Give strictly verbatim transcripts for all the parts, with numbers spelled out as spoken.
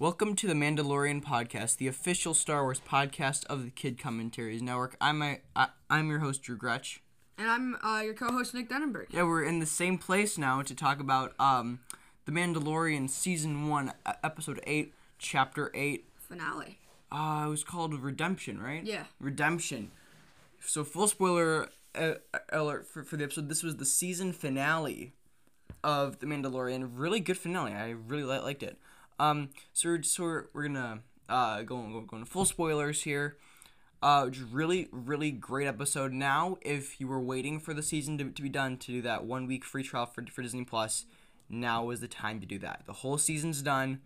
Welcome to The Mandalorian Podcast, the official Star Wars podcast of the Kid Commentaries Network. I'm my, I, I'm your host, Drew Gretsch. And I'm uh, your co-host, Nick Denenberg. Yeah, we're in the same place now to talk about um, The Mandalorian Season one, Episode eight, Chapter eight. Finale. Uh, it was called Redemption, right? Yeah. Redemption. So full spoiler alert for, for the episode. This was the season finale of The Mandalorian. Really good finale. I really li- liked it. Um, so we're, so we're, we're gonna uh, go, go, go into full spoilers here. Uh, which is really, really great episode. Now, if you were waiting for the season to, to be done to do that one week free trial for, for Disney plus, now is the time to do that. The whole season's done.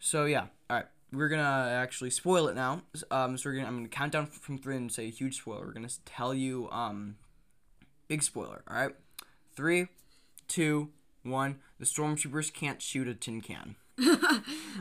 So yeah, alright, we're gonna actually spoil it now. Um, so we're gonna, I'm gonna count down from three and say a huge spoiler. We're gonna tell you, um, big spoiler, alright? Three, two, one. The stormtroopers can't shoot a tin can.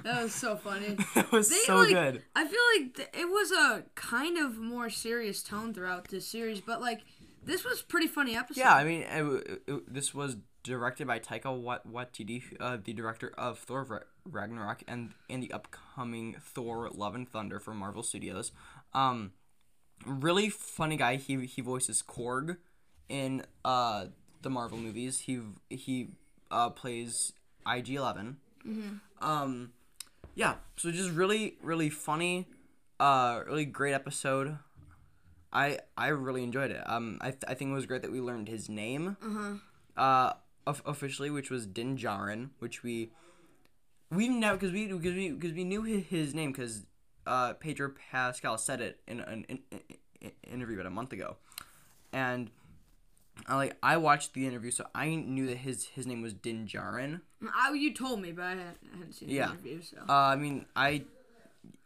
That was so funny. That was they, so like, good. I feel like th- it was a kind of more serious tone throughout this series, but like this was a pretty funny episode. Yeah, I mean, it, it, this was directed by Taika Waititi, uh, the director of Thor Ragnarok and and the upcoming Thor Love and Thunder for Marvel Studios. Um, really funny guy. He he voices Korg in uh the Marvel movies. He he uh, plays I G eleven. Mm-hmm. Um, yeah, so just really, really funny, uh, really great episode. I I really enjoyed it. Um, I th- I think it was great that we learned his name, uh-huh. uh, of- officially, which was Din Djarin, which we we know because we because we because we knew his, his name because uh, Pedro Pascal said it in an in, in, in interview about a month ago, and. I like I watched the interview, so I knew that his his name was Din Djarin. I you told me, but I hadn't, I hadn't seen the yeah. interview. So uh, I mean, I,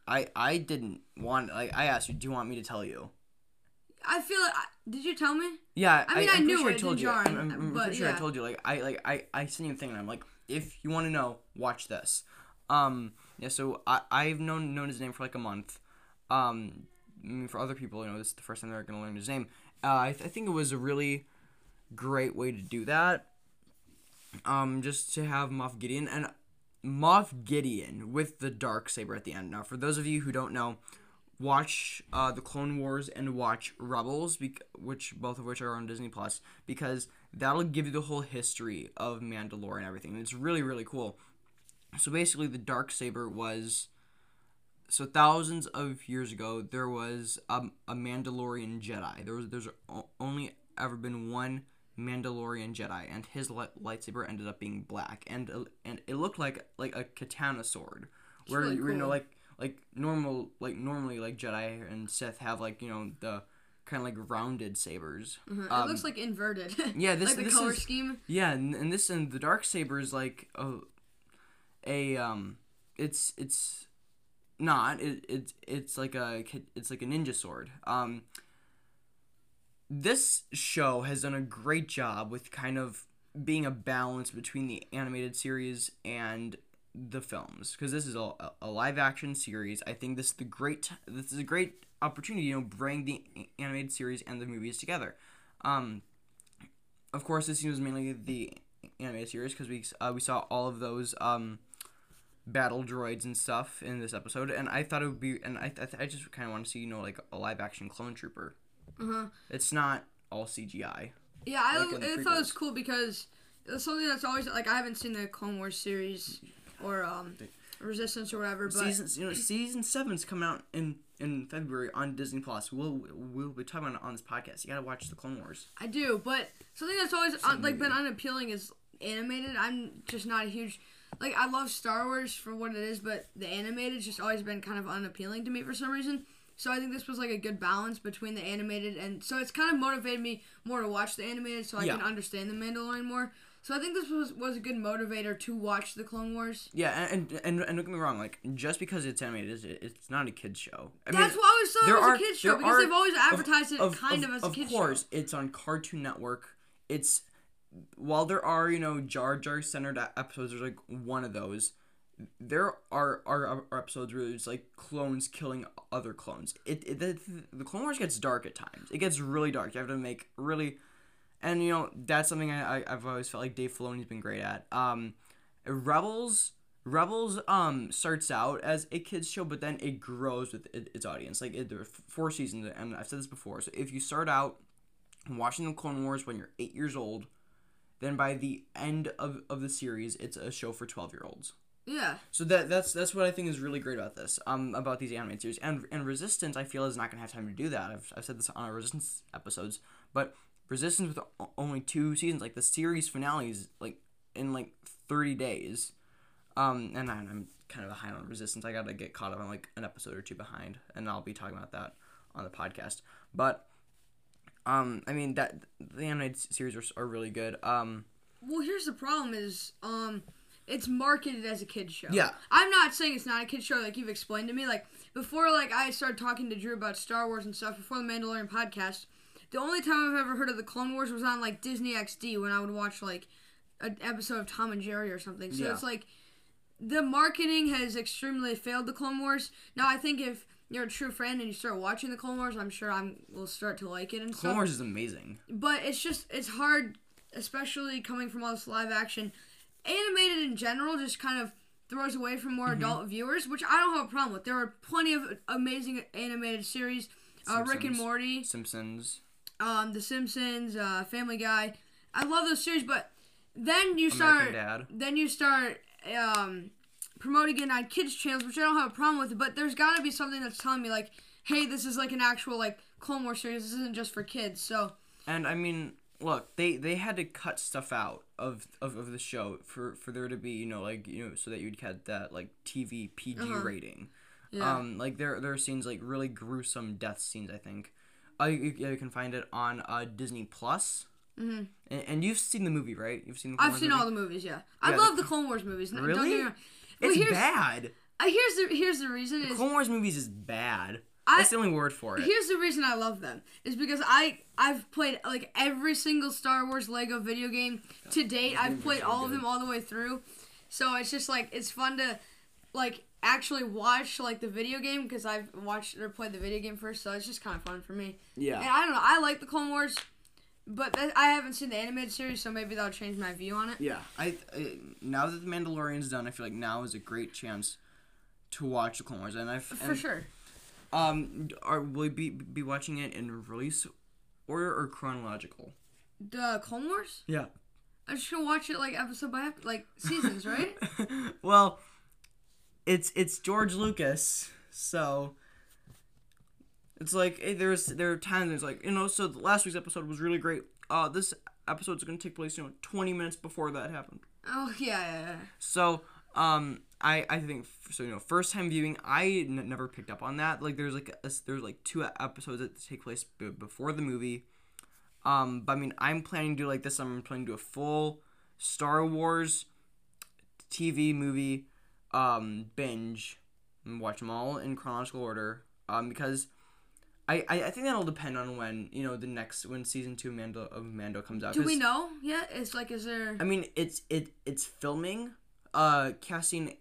I I didn't want. Like, I asked you, do you want me to tell you? I feel. Like, did you tell me? Yeah, I mean, I, I knew sure it. I told Din Djarin, you. I'm, I'm but, pretty sure yeah. I told you. Like I like I I sent you a thing, and I'm like, if you want to know, watch this. Um, yeah. So I I've known known his name for like a month. Um, I mean, for other people, you know, this is the first time they're gonna learn his name. Uh, I th- I think it was a really great way to do that, um, just to have Moff Gideon, and Moff Gideon with the Darksaber at the end. Now, for those of you who don't know, watch uh, the Clone Wars and watch Rebels, bec- which both of which are on Disney plus, because that'll give you the whole history of Mandalore and everything, and it's really, really cool. So basically, the Darksaber was, so thousands of years ago, there was um, a Mandalorian Jedi. There was, there's only ever been one Mandalorian Jedi, and his light- lightsaber ended up being black, and uh, and it looked like like a katana sword, it's where really cool. You know, like like normal like normally like Jedi and Sith have like, you know, the kind of like rounded sabers. Mm-hmm. Um, it looks like inverted. Yeah, this like the this color is, scheme. Yeah, and, and this and the Darksaber is like a, a um, it's it's not it it's it's like a it's like a ninja sword. Um. This show has done a great job with kind of being a balance between the animated series and the films, because this is a, a live action series. I think this is the great this is a great opportunity, you know, bring the animated series and the movies together. Um, of course, this was mainly the animated series because we uh, we saw all of those um, battle droids and stuff in this episode, and I thought it would be, and I th- I just kind of want to see, you know, like a live action clone trooper. Uh-huh. It's not all C G I. Yeah, I, like I thought it was cool because it's something that's always, like, I haven't seen the Clone Wars series or um, Resistance or whatever, but... Seasons, you know, season seven's coming out in, in February on Disney plus. We'll, we'll be talking about it on this podcast. You gotta watch the Clone Wars. I do, but something that's always, uh, like, been unappealing is animated. I'm just not a huge... Like, I love Star Wars for what it is, but the animated's just always been kind of unappealing to me for some reason. So I think this was, like, a good balance between the animated and... So it's kind of motivated me more to watch the animated so I yeah. can understand The Mandalorian more. So I think this was was a good motivator to watch The Clone Wars. Yeah, and and, and don't get me wrong. Like, just because it's animated, it's not a kid's show. I That's mean, why I always thought it was are, a kid's show, because are, they've always advertised of, it kind of, of as a kid's show. Of course, it's on Cartoon Network. It's... While there are, you know, Jar Jar-centered episodes, there's, like, one of those... There are, are are episodes where it's like clones killing other clones. It, it the, the Clone Wars gets dark at times. It gets really dark. You have to make really, and you know that's something I, I I've always felt like Dave Filoni's been great at. Um, Rebels Rebels um starts out as a kids show, but then it grows with it, its audience. Like it, there are four seasons, and I've said this before. So if you start out watching the Clone Wars when you're eight years old, then by the end of, of the series, it's a show for twelve year olds. Yeah. So that that's that's what I think is really great about this, um, about these animated series. And and Resistance, I feel, is not gonna have time to do that. I've I've said this on our Resistance episodes, but Resistance with only two seasons, like the series finale is like in like thirty days. Um, and I'm kind of behind on Resistance. I gotta get caught up. I'm like an episode or two behind, and I'll be talking about that on the podcast. But, um, I mean that the animated series are, are really good. Um, well, here's the problem: is um, it's marketed as a kid's show. Yeah, I'm not saying it's not a kid's show, like you've explained to me. Like before, like I started talking to Drew about Star Wars and stuff before the Mandalorian podcast. The only time I've ever heard of the Clone Wars was on like Disney X D when I would watch like an episode of Tom and Jerry or something. So yeah. It's like, the marketing has extremely failed the Clone Wars. Now, I think if you're a true friend and you start watching the Clone Wars, I'm sure I will start to like it and stuff. Clone Wars is amazing. But it's just, it's hard, especially coming from all this live action. Animated in general just kind of throws away from more mm-hmm. adult viewers, which I don't have a problem with. There are plenty of amazing animated series. Uh, Rick and Morty. Simpsons. Um, The Simpsons, uh, Family Guy. I love those series, but then you start... American Dad. Then you start... Um, promoting it on kids channels, which I don't have a problem with, but there's gotta be something that's telling me like, hey, this is like an actual like Clone Wars series. This isn't just for kids. So. And I mean, look, they, they had to cut stuff out of, of of the show for for there to be, you know, like, you know, so that you'd get that like T V P G uh-huh. rating. Yeah. Um, like there there are scenes, like really gruesome death scenes. I think. Uh, you, yeah, you can find it on uh, Disney plus. Mm-hmm. And, and you've seen the movie, right? You've seen. The Clone I've Wars seen movie? All the movies. Yeah, I yeah, love the, the Clone Wars movies. Really? Don't get me wrong. Well, it's here's, bad. Uh, here's the here's the reason. The is, Clone Wars movies is bad. I, That's the only word for it. Here's the reason I love them is because I I've played like every single Star Wars Lego video game to date. Yeah, I've played so all good. of them all the way through, so it's just like it's fun to like actually watch like the video game because I've watched or played the video game first, so it's just kind of fun for me. Yeah, and I don't know. I like the Clone Wars. But that, I haven't seen the animated series, so maybe that'll change my view on it. Yeah, I, I now that The Mandalorian's done, I feel like now is a great chance to watch the Clone Wars, and I for sure. Um, are will you be be watching it in release order or chronological? The Clone Wars? Yeah, I'm just gonna watch it like episode by episode, like seasons, right? Well, it's it's George Lucas, so. It's like, hey, there's there are times it's like, you know, so the last week's episode was really great. Uh, this episode's going to take place, you know, twenty minutes before that happened. Oh, yeah, yeah, yeah. So, um, I, I think, so, you know, first time viewing, I n- never picked up on that. Like, there's like, a, there's like two episodes that take place b- before the movie. Um, but I mean, I'm planning to do like this. I'm planning to do a full Star Wars T V movie, um, binge and watch them all in chronological order. Um, because... I, I think that'll depend on when, you know, the next, when season two Mando, of Mando comes out. Do we know yet? It's like, is there... I mean, it's it it's filming. Uh, Cassian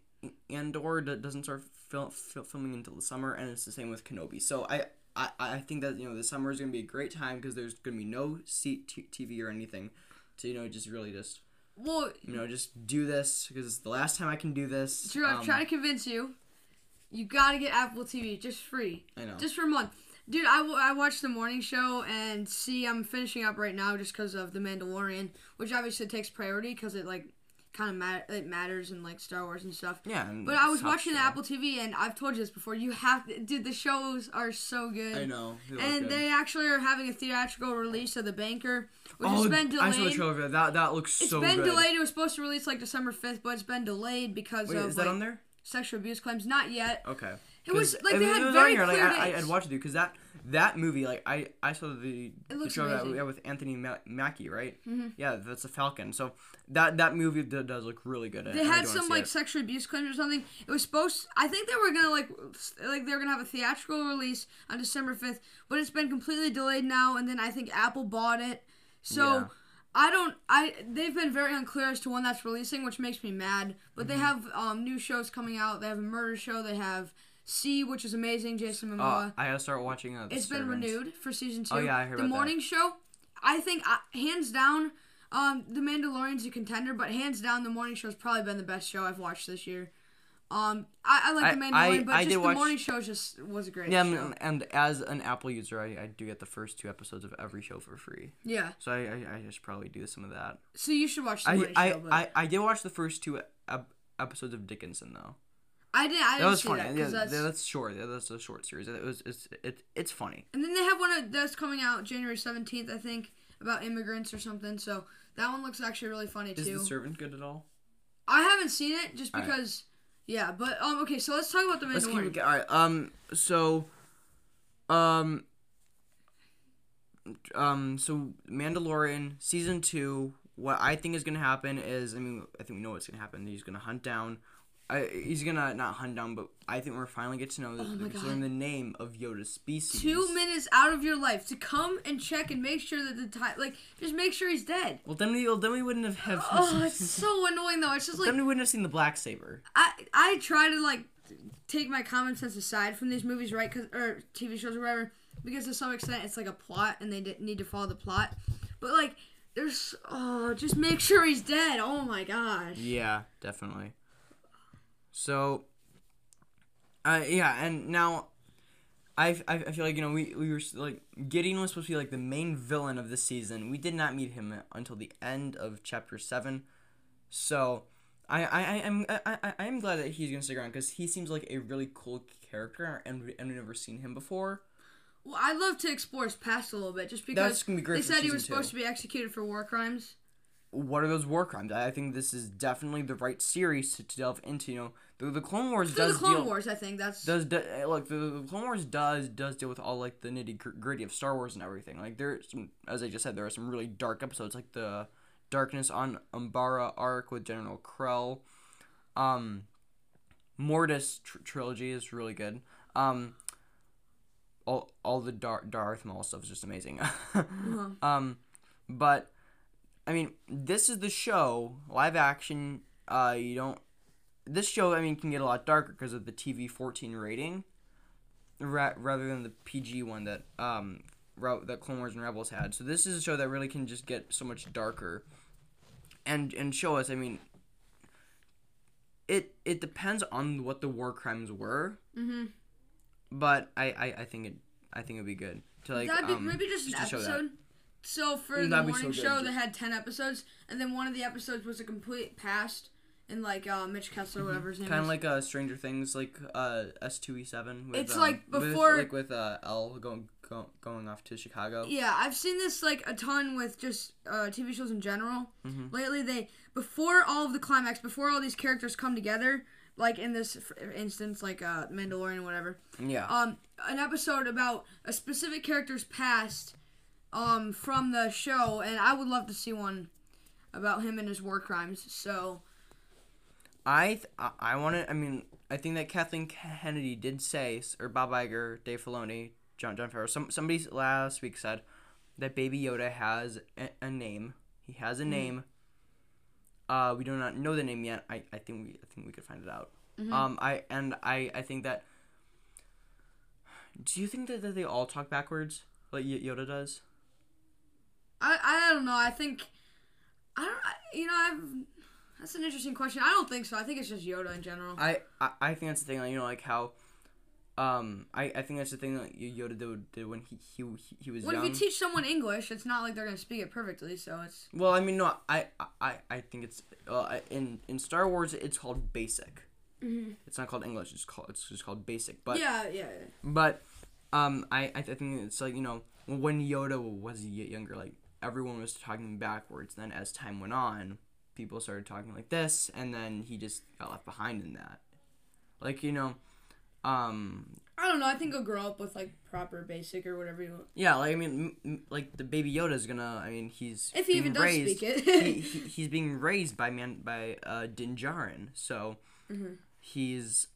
Andor doesn't start fil- fil- filming until the summer, and it's the same with Kenobi. So I, I, I think that, you know, the summer is going to be a great time because there's going to be no C- t- TV or anything to, you know, just really just, well, you know, just do this because it's the last time I can do this. Drew, um, I'm trying to convince you. You got to get Apple T V just free. I know. Just for a month. Dude, I, w- I watched The Morning Show, and see, I'm finishing up right now just because of The Mandalorian, which obviously takes priority because it, like, kind of mat- it matters in, like, Star Wars and stuff. Yeah. And but I was watching the Apple T V, and I've told you this before. You have to... Dude, the shows are so good. I know. They and good. They actually are having a theatrical release of The Banker, which oh, has been delayed. I saw the trailer. That, that looks it's so good. It's been delayed. It was supposed to release, like, December fifth, but it's been delayed because Wait, of, is that like, on there? Sexual abuse claims. Not yet. Okay. It was, like, they had was very clear like, I, I, I'd watch it, dude, because that, that movie, like, I, I saw the, the show that we had with Anthony Ma- Mackie, right? Mm-hmm. Yeah, that's a Falcon. So, that, that movie did, does look really good. They I, had I some, like, it. sexual abuse claims or something. It was supposed to, I think they were going to, like, like, they were going to have a theatrical release on December fifth, but it's been completely delayed now, and then I think Apple bought it. So... Yeah. I don't, I, they've been very unclear as to when that's releasing, which makes me mad, but mm-hmm. they have, um, new shows coming out. They have a murder show, they have C, which is amazing, Jason Momoa. Uh, I gotta start watching uh, The It's Servants. Been renewed for season two. Oh, yeah, I heard The about Morning that. Show, I think, uh, hands down, Um, The Mandalorian's a contender, but hands down, The Morning Show's probably been the best show I've watched this year. Um, I, I like I, The Mandalorian, I, but I just The watch... Morning Show just was a great yeah, show. And, and as an Apple user, I, I do get the first two episodes of every show for free. Yeah. So I, I, I just probably do some of that. So you should watch The I, Morning I, Show. But... I, I did watch the first two ep- episodes of Dickinson, though. I didn't. I didn't that was see funny. That, yeah, that's... that's short. Yeah, that's a short series. It was. It's. It, it's funny. And then they have one that's coming out January seventeenth, I think, about immigrants or something. So that one looks actually really funny too. Is The Servant good at all? I haven't seen it just because. Right. Yeah, but um. Okay, so let's talk about The Mandalorian. Let's keep, all right. Um. So. Um. Um. So Mandalorian season two. What I think is gonna happen is, I mean, I think we know what's gonna happen. He's gonna hunt down. I, he's gonna not hunt down, but I think we're finally get to know oh the, learn the name of Yoda's species. Two minutes out of your life to come and check and make sure that the time, like, just make sure he's dead. Well, then we, well, then we wouldn't have. have oh, it's so annoying though. It's just well, like then we wouldn't have seen the Blacksaber. I I try to like take my common sense aside from these movies, right? Cause or T V shows or whatever, because to some extent it's like a plot and they d- need to follow the plot, but like there's oh just make sure he's dead. Oh my gosh. Yeah, definitely. So, uh, yeah, and now, I, I I feel like, you know, we, we were, like, Gideon was supposed to be, like, the main villain of this season. We did not meet him until the end of Chapter seven, so I, I, I, am, I, I, I'm glad that he's going to stick around, because he seems like a really cool character, and, we, and we've never seen him before. Well, I'd love to explore his past a little bit, just because be they said he was two. supposed to be executed for war crimes. What are those war crimes? I think this is definitely the right series to, to delve into. You know, the, the Clone Wars Through does the Clone deal, Wars. I think that's does de- look the, the Clone Wars does does deal with all like the nitty gritty of Star Wars and everything. Like there's some, as I just said, there are some really dark episodes, like the Darkness on Umbara arc with General Krell. Um, Mortis tr- trilogy is really good. Um, all all the Dar- Darth Maul stuff is just amazing. uh-huh. Um, but. I mean, this is the show, live action, uh, you don't, this show, I mean, can get a lot darker because of the T V fourteen rating, ra- rather than the P G one that, um, Re- that Clone Wars and Rebels had, so this is a show that really can just get so much darker, and, and show us, I mean, it, it depends on what the war crimes were, mm-hmm. but I, I, I think it, I think it'd be good to, like, That'd be, um, maybe just, just an to episode. Show that. So, for the morning show, they had ten episodes, and then one of the episodes was a complete past, and, like, uh, Mitch Kessler, mm-hmm. whatever his name is. Kind of like uh, Stranger Things, like, uh, S two E seven. With, it's, um, like, before... With, like, with uh, Elle going go, going off to Chicago. Yeah, I've seen this, like, a ton with just uh, T V shows in general. Mm-hmm. Lately, they... Before all of the climax, before all these characters come together, like, in this instance, like, uh, Mandalorian or whatever. Yeah. Um, an episode about a specific character's past... Um, from the show, and I would love to see one about him and his war crimes. So, I th- I want to. I mean, I think that Kathleen Kennedy did say, or Bob Iger, Dave Filoni, John John Favreau. Some somebody last week said that Baby Yoda has a, a name. He has a mm-hmm. name. Uh, we do not know the name yet. I, I think we I think we could find it out. Mm-hmm. Um, I and I, I think that. Do you think that, that they all talk backwards like Yoda does? I, I don't know. I think I don't. I, you know, I've that's an interesting question. I don't think so. I think it's just Yoda in general. I, I, I think that's the thing. Like, you know, like how, um, I, I think that's the thing that like Yoda did, did when he he he was. Well, young. If you teach someone English, it's not like they're gonna speak it perfectly. So it's. Well, I mean, no, I I, I think it's uh, in in Star Wars it's called basic. Mm-hmm. It's not called English. It's called it's just called basic. But yeah, yeah. yeah. But, um, I I think it's like you know when Yoda was younger, like. Everyone was talking backwards. Then as time went on, people started talking like this, and then he just got left behind in that. Like, you know, um... I don't know. I think he'll grow up with, like, proper basic or whatever you want. Yeah, like, I mean, m- like, the Baby Yoda's gonna, I mean, he's If he even raised, does speak it. he, he, he's being raised by man, by uh, Din Djarin, so mm-hmm. he's...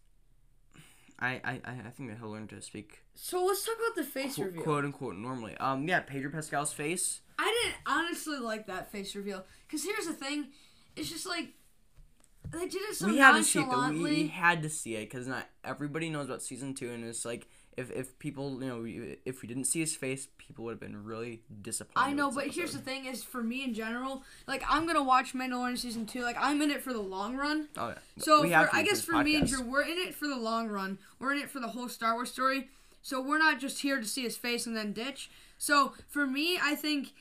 I, I, I think that he'll learn to speak... So let's talk about the face qu- reveal. Quote, unquote, normally. Um, yeah, Pedro Pascal's face... I didn't honestly like that face reveal. Because here's the thing. It's just like, they did it so we nonchalantly. Had to see it, we, we had to see it because not everybody knows about season two. And it's like, if if people, you know, if we didn't see his face, people would have been really disappointed. I know, but episode. Here's the thing is, for me in general, like, I'm going to watch Mandalorian Season two. Like, I'm in it for the long run. Oh, yeah. So, for, I guess for podcast. me and Drew, we're in it for the long run. We're in it for the whole Star Wars story. So, we're not just here to see his face and then ditch. So, for me, I think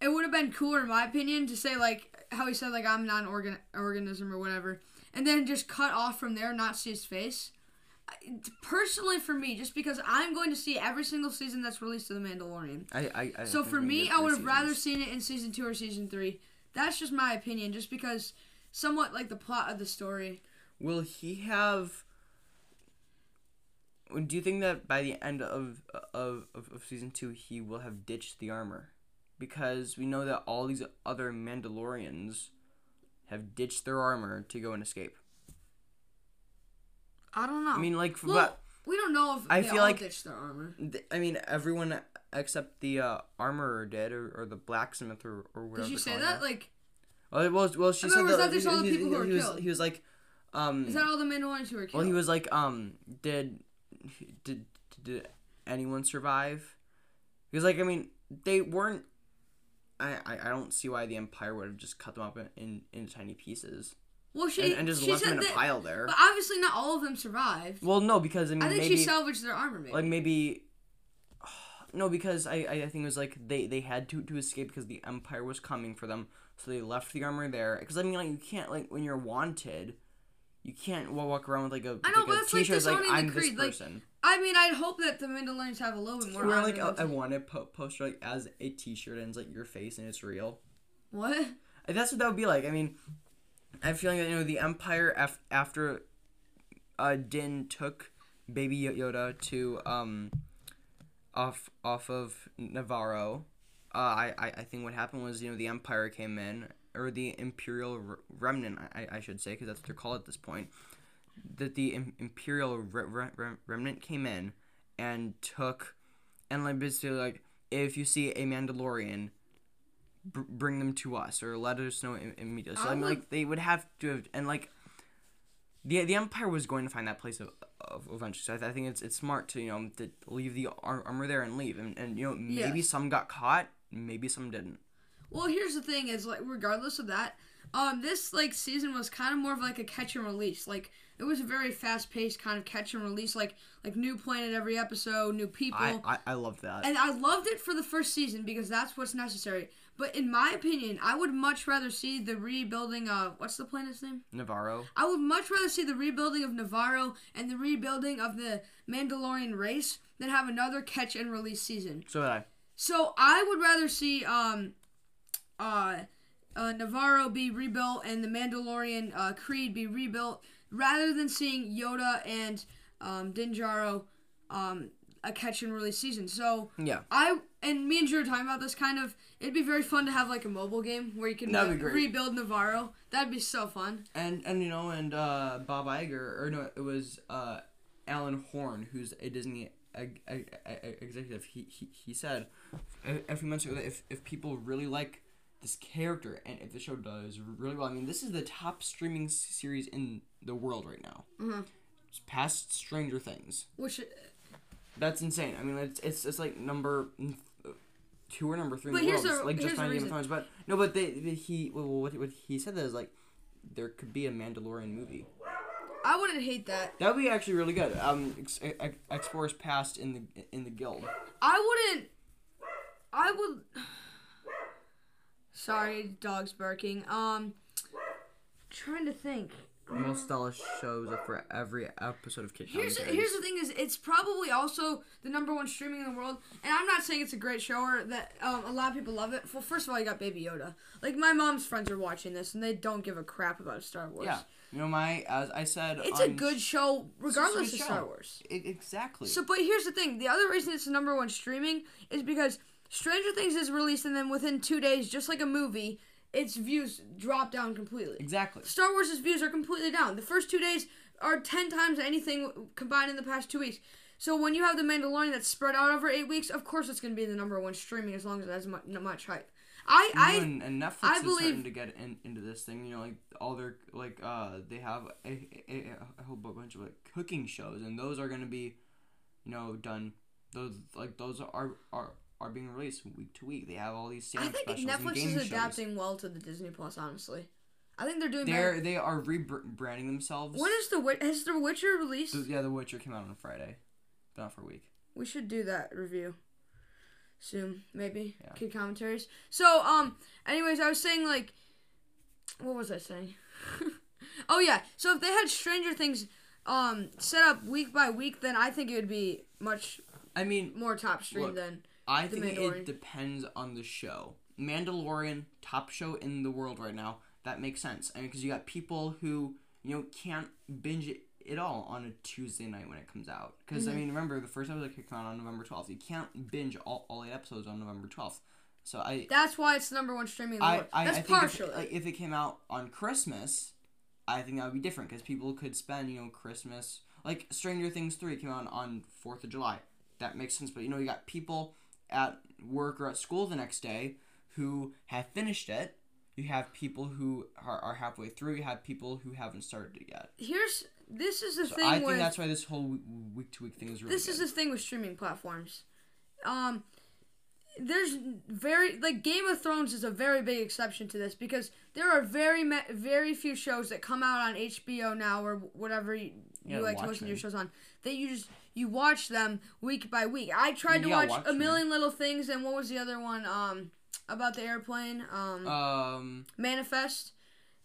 it would have been cooler, in my opinion, to say, like, how he said, like, I'm not an organ- organism or whatever. And then just cut off from there, not see his face. Personally, for me, just because I'm going to see every single season that's released of The Mandalorian. I, I, I so for me, I would have rather seen it in season two or season three. That's just my opinion, just because somewhat like the plot of the story. Will he have? Do you think that by the end of of of, of season two, he will have ditched the armor? Because we know that all these other Mandalorians have ditched their armor to go and escape. I don't know. I mean, like, well, but we don't know if I they feel all like, ditched their armor. Th- I mean, everyone except the uh, armorer did, or, or the blacksmith, or, or whatever. Did she say that? Her. Like, well, well, well she I said that. that there's he, all the people he, who were he killed. Was, he was like, um, is that all the Mandalorians who were killed? Well, he was like, um, did did did anyone survive? Because, like, I mean, they weren't. I, I, I don't see why the Empire would have just cut them up in in, in tiny pieces. Well, she and, and just she left them in a that, pile there. But obviously, not all of them survived. Well, no, because I mean, I think maybe, she salvaged their armor. Maybe, like maybe, oh, no, because I, I think it was like they, they had to, to escape because the Empire was coming for them, so they left the armor there. Because I mean, like you can't like when you're wanted, you can't walk around with like a. I know, like but a it's like this like, I'm the creed. This person. Like, I mean, I'd hope that the Mandalorians have a little bit more. We're like a, I want to po- post like as a T-shirt and it's like your face and it's real. What? That's what that would be like. I mean. I'm feeling that, you know, the Empire, af- after uh, Din took Baby Yoda to, um, off off of Nevarro, uh, I, I think what happened was, you know, the Empire came in, or the Imperial Re- Remnant, I, I should say, because that's what they're called at this point, that the Im- Imperial Re- Re- Remnant came in and took, and like basically, like, if you see a Mandalorian, B- bring them to us or let us know immediately. So I mean, like they would have to have, and like the the Empire was going to find that place of, of eventually. So I, th- I think it's it's smart to you know to leave the ar- armor there and leave, and, and you know maybe yeah. some got caught, maybe some didn't. Well, here's the thing: is like regardless of that, um, this like season was kind of more of like a catch and release. Like it was a very fast paced kind of catch and release. Like like new planet every episode, new people. I I, I loved that, and I loved it for the first season because that's what's necessary. But in my opinion, I would much rather see the rebuilding of... What's the planet's name? Nevarro. I would much rather see the rebuilding of Nevarro and the rebuilding of the Mandalorian race than have another catch-and-release season. So would I. So I would rather see um, uh, uh, Nevarro be rebuilt and the Mandalorian uh, creed be rebuilt rather than seeing Yoda and um, Din Djarin um, a catch-and-release season. So yeah. I... And me and Drew were talking about this kind of. It'd be very fun to have like a mobile game where you can like, rebuild Nevarro. That'd be so fun. And and you know and uh, Bob Iger or no it was uh, Alan Horn who's a Disney ag- ag- ag- executive. He, he he said a few months ago that if if people really like this character and if the show does really well, I mean this is the top streaming series in the world right now. Mm-hmm. It's past Stranger Things. Which. That's insane. I mean, it's it's it's like number two or number three but in the world. A, like just finding Game of Thrones, but no, but they, they he well, what what he said that is like there could be a Mandalorian movie. I wouldn't hate that. That would be actually really good. Um, ex- ex- Explorers Past in the in the guild. I wouldn't. I would. Sorry, dog's barking. Um, trying to think. Most stellar shows up for every episode of Kid Commentaries. Here's, here's the thing is, it's probably also the number one streaming in the world, and I'm not saying it's a great show or that um, a lot of people love it. Well, first of all, you got Baby Yoda. Like, my mom's friends are watching this, and they don't give a crap about Star Wars. Yeah. You know, my, as I said... It's a good show, regardless of show. Star Wars. It, exactly. So, but here's the thing. The other reason it's the number one streaming is because Stranger Things is released, and then within two days, just like a movie... Its views drop down completely. Exactly. Star Wars' views are completely down. The first two days are ten times anything combined in the past two weeks. So when you have The Mandalorian that's spread out over eight weeks, of course it's going to be the number one streaming as long as it has much, much hype. I, I, you know, and Netflix I is believe, starting to get in, into this thing. You know, like all their like uh, they have a, a, a whole bunch of like cooking shows, and those are going to be you know, done. Those like those are are are being released week to week. They have all these standard specials and game shows. I think Netflix is adapting well to the Disney Plus. Honestly, I think they're doing. They're better. They are rebranding themselves. When is the has the Witcher released? The, yeah, the Witcher came out on Friday, but not for a week. We should do that review soon, maybe. Yeah. Kid Commentaries. So, um, anyways, I was saying, like, what was I saying? Oh, yeah. So, if they had Stranger Things um, set up week by week, then I think it would be much I mean, more top stream look, than I the think Mandalorian. It depends on the show. Mandalorian, top show in the world right now. That makes sense. I mean, because you got people who, you know, can't binge it. It all on a Tuesday night when it comes out. Because, mm-hmm. I mean, remember, the first episode kicked on on November twelfth. You can't binge all, all eight episodes on November twelfth. So I... That's why it's the number one streaming in the I, world. I, That's I partially. If, like, if it came out on Christmas, I think that would be different. Because people could spend, you know, Christmas... Like, Stranger Things three came out on fourth of July. That makes sense. But, you know, you got people at work or at school the next day who have finished it. You have people who are, are halfway through. You have people who haven't started it yet. Here's... This is the so thing. I think with, that's why this whole week to week thing is really. This good. Is the thing with streaming platforms. Um, there's very like Game of Thrones is a very big exception to this because there are very very few shows that come out on H B O now or whatever you, you, you like to listen them. To your shows on that you just you watch them week by week. I tried to watch Watchmen. A million little things and what was the other one um about the airplane um, um Manifest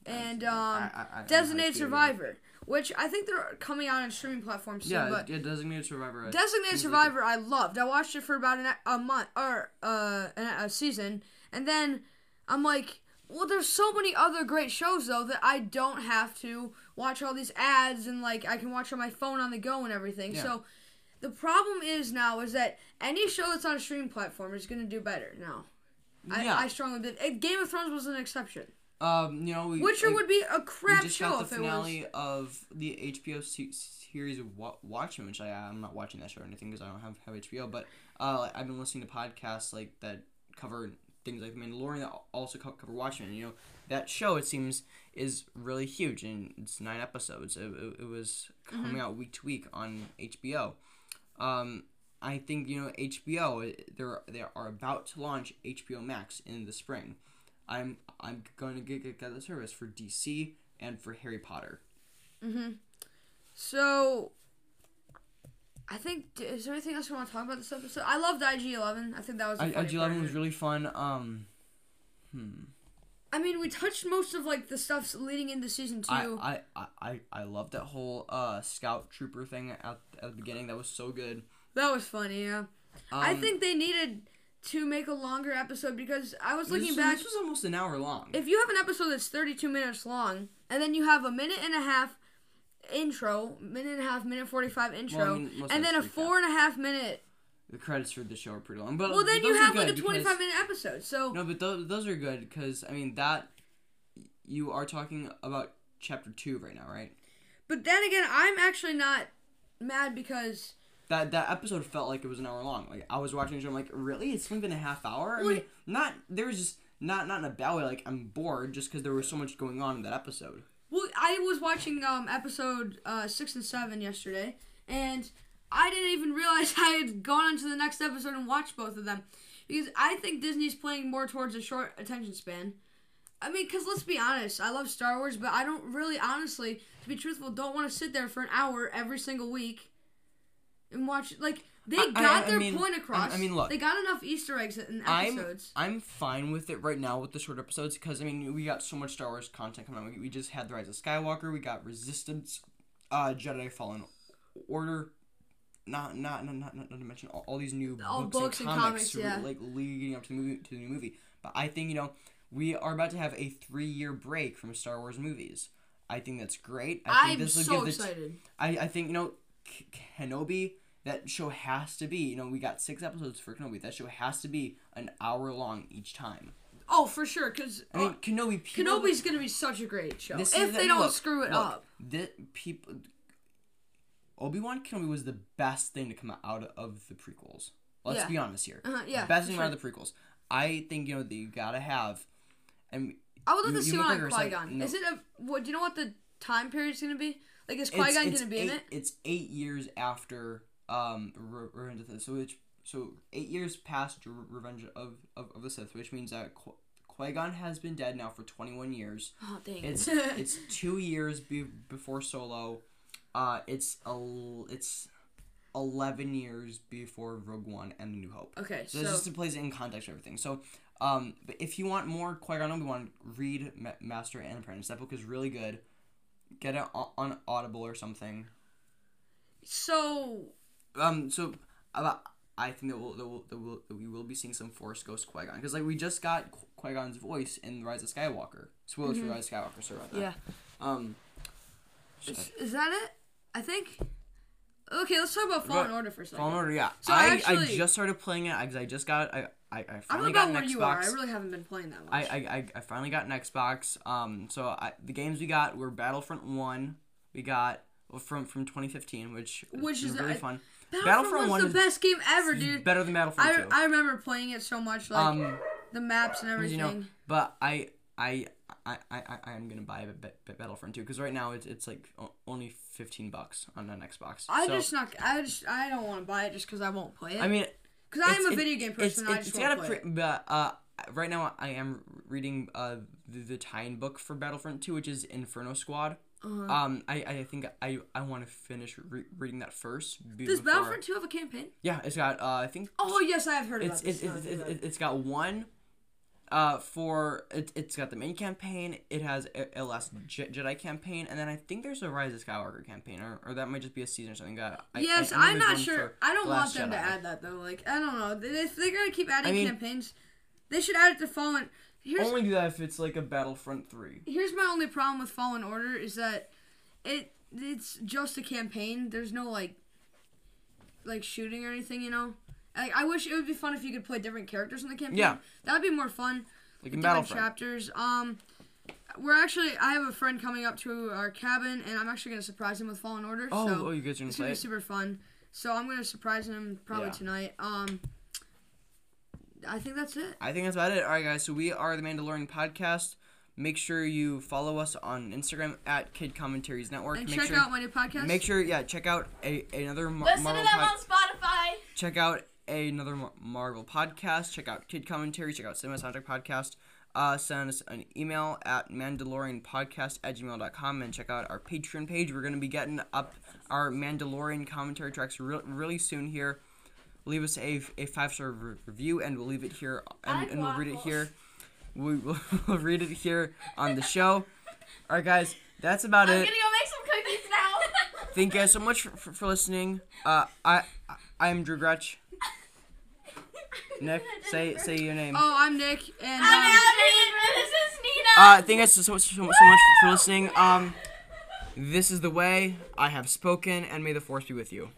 and um I, I, I, Designated Survivor. Which I think they're coming out on streaming platforms soon. Yeah, but yeah, Designated Survivor. I Designated Survivor, like I loved. I watched it for about an, a month or uh, a season, and then I'm like, well, there's so many other great shows though that I don't have to watch all these ads and like I can watch on my phone on the go and everything. Yeah. So the problem is now is that any show that's on a streaming platform is going to do better now. Yeah. I, I strongly believe. Game of Thrones was an exception. Um, you know, we, Witcher like, would be a crap we just show got the if finale it was... of the H B O se- series Watchmen, which I I'm not watching that show or anything because I don't have, have H B O. But uh, I've been listening to podcasts like that cover things like The Mandalorian that also cover Watchmen. You know, that show it seems is really huge and it's nine episodes. It, it, it was coming mm-hmm. out week to week on H B O. Um, I think you know H B O they're they are about to launch H B O Max in the spring. I'm I'm going to get, get, get the service for D C and for Harry Potter. Mm-hmm. So, I think... Is there anything else you want to talk about this episode? I loved I G eleven. I think that was a funny I G eleven was really fun. Um, hmm. I mean, we touched most of, like, the stuff leading into Season two. I I, I, I loved that whole uh, Scout Trooper thing at, at the beginning. That was so good. That was funny, yeah. Um, I think they needed... to make a longer episode because I was looking this, back... This was almost an hour long. If you have an episode that's thirty-two minutes long, and then you have a minute and a half intro, minute and a half, minute forty-five intro, well, I mean, and then a four out. and a half minute... The credits for the show are pretty long. But well, then you have like a twenty-five minute episode, so... No, but th- those are good because, I mean, that... You are talking about Chapter two right now, right? But then again, I'm actually not mad because... That that episode felt like it was an hour long. Like I was watching the show, I'm like, really? It's only been a half hour? I mean, not there was just not not in a bad way. Like I'm bored just because there was so much going on in that episode. Well, I was watching um episode uh, six and seven yesterday, and I didn't even realize I had gone on to the next episode and watched both of them because I think Disney's playing more towards a short attention span. I mean, because let's be honest, I love Star Wars, but I don't really, honestly, to be truthful, don't want to sit there for an hour every single week. And watch, like, they got I, I, their I mean, point across. I, I mean, look. They got enough Easter eggs in episodes. I'm, I'm fine with it right now with the short episodes because, I mean, we got so much Star Wars content coming out. We, we just had The Rise of Skywalker. We got Resistance, uh, Jedi Fallen Order. Not not, not, not, not to mention all, all these new all books, books and, and comics, comics yeah. like, leading up to the, movie, to the new movie. But I think, you know, we are about to have a three-year break from Star Wars movies. I think that's great. I think I'm this will so give the excited. T- I, I think, you know... Kenobi, that show has to be, you know, we got six episodes for Kenobi. That show has to be an hour long each time. Oh, for sure, because I mean, uh, Kenobi. People, Kenobi's gonna be such a great show if they that, don't look, screw it look, up. The people, Obi-Wan Kenobi was the best thing to come out of the prequels. Let's yeah. be honest here. Uh-huh, yeah, the best thing sure. out of the prequels. I think you know that you gotta have. And I would love to see one on Qui-Gon. No. Is it a? What do you know? What the time period is gonna be? Like, is Qui-Gon going to be eight, in it? It's eight years after um, Re- Revenge of the Sith, which, so eight years past Re- Revenge of, of, of the Sith, which means that Qui- Qui-Gon has been dead now for twenty-one years. Oh, dang. It's, it's two years be- before Solo. Uh, it's el- it's eleven years before Rogue One and The New Hope. Okay, so... so this just plays in context of everything. So, um, but if you want more Qui-Gon Obi-Wan, read Ma- Master and Apprentice. That book is really good. Get it on, on Audible or something. So... Um, so, about... I think that, we'll, that, we'll, that, we'll, that we will be seeing some Force Ghost Qui-Gon. Because, like, we just got Qui-Gon's voice in Rise of Skywalker. Spoilers mm-hmm. for Rise of Skywalker, so about that. Yeah. Um, is, is that it? I think... Okay, let's talk about Fallen but, Order for a second. Fallen Order, yeah. So I, I, actually, I just started playing it because I just got... I I, I finally I don't know got an where Xbox. You are. I really haven't been playing that much. I, I, I finally got an Xbox. Um, so I, the games we got were Battlefront one. We got... From from twenty fifteen, which, which is really I, fun. Battlefront, Battlefront was the best game ever, dude. Better than Battlefront two. I, I remember playing it so much, like um, the maps and everything. You know, but I I I I am gonna buy Battlefront two because right now it's it's like only fifteen bucks on an Xbox. I so, just not. I just I don't want to buy it just because I won't play it. I mean, because I am a it, video game person. It's, and it's, I just want to play pre- it. But, uh, right now I am reading uh the, the tie-in book for Battlefront two, which is Inferno Squad. Uh-huh. Um, I, I think I, I want to finish re- reading that first. Does before... Battlefront two have a campaign? Yeah, it's got, uh, I think... Oh, yes, I have heard about this. It's, it's, it's, it's, it's got one, uh, for... It, it's got the main campaign, it has a, a last Je- Jedi campaign, and then I think there's a Rise of Skywalker campaign, or, or that might just be a season or something. I, yes, I, I I'm not sure. I don't want them Jedi. to add that, though. Like, I don't know. If they're going to keep adding I mean, campaigns, they should add it to Fallen... Here's, only do that if it's like a Battlefront three. Here's my only problem with Fallen Order is that it it's just a campaign. There's no like like shooting or anything, you know. Like I wish it would be fun if you could play different characters in the campaign. Yeah, that'd be more fun. Like in Battlefront chapters. Um, we're actually I have a friend coming up to our cabin, and I'm actually gonna surprise him with Fallen Order. Oh, so oh you guys are gonna it's play? It's gonna be super fun. So I'm gonna surprise him probably yeah. tonight. Um. I think that's it. I think that's about it. All right, guys. So we are the Mandalorian Podcast. Make sure you follow us on Instagram at Kid Commentaries Network. And make check sure, out my new podcast. Make sure, yeah, check out a, another Mar- Listen Marvel podcast. Listen to them pod- on Spotify. Check out a, another Mar- Marvel podcast. Check out Kid Commentaries. Check out Cinema Soundtrack Podcast. Uh, send us an email at mandalorianpodcast at gmail dot com and check out our Patreon page. We're going to be getting up our Mandalorian commentary tracks re- really soon here. Leave us a, a five-star re- review, and we'll leave it here, and, and we'll read it here. We will we'll read it here on the show. All right, guys, that's about I'm it. I'm gonna go make some cookies now. Thank you guys so much for, for, for listening. Uh, I, I I'm Drew Gretsch. Nick, say say your name. Oh, I'm Nick, and I'm um, Abby. This is Nina. Uh, thank you guys so so, so, so much for, for listening. Um, this is the way I have spoken, and may the force be with you.